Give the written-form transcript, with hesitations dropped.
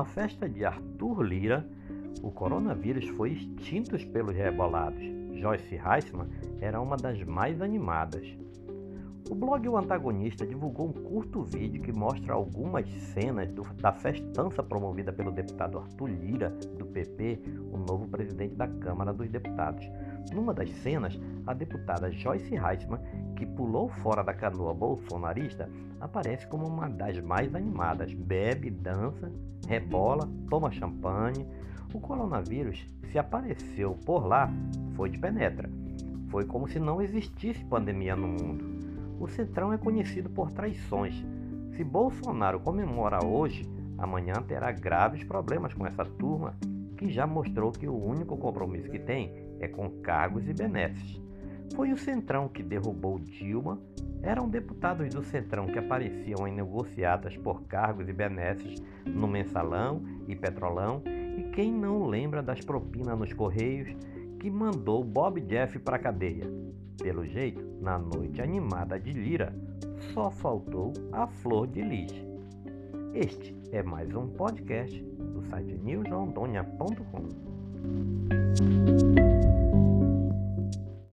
Na festa de Arthur Lira, o coronavírus foi extinto pelos rebolados. Joyce Heisman era uma das mais animadas. O blog O Antagonista divulgou um curto vídeo que mostra algumas cenas da festança promovida pelo deputado Arthur Lira, do PP, o novo presidente da Câmara dos Deputados. Numa das cenas, a deputada Joyce Hasselmann, que pulou fora da canoa bolsonarista, aparece como uma das mais animadas. Bebe, dança, rebola, toma champanhe. O coronavírus, se apareceu por lá, foi de penetra. Foi como se não existisse pandemia no mundo. O Centrão é conhecido por traições. Se Bolsonaro comemora hoje, amanhã terá graves problemas com essa turma, que já mostrou que o único compromisso que tem é com cargos e benesses. Foi o Centrão que derrubou Dilma. Eram deputados do Centrão que apareciam em negociatas por cargos e benesses no Mensalão e Petrolão. E quem não lembra das propinas nos Correios que mandou Bob Jeff para a cadeia? Pelo jeito, na noite animada de Lira, só faltou a flor de lis. Este é mais um podcast do site newsrondonia.com.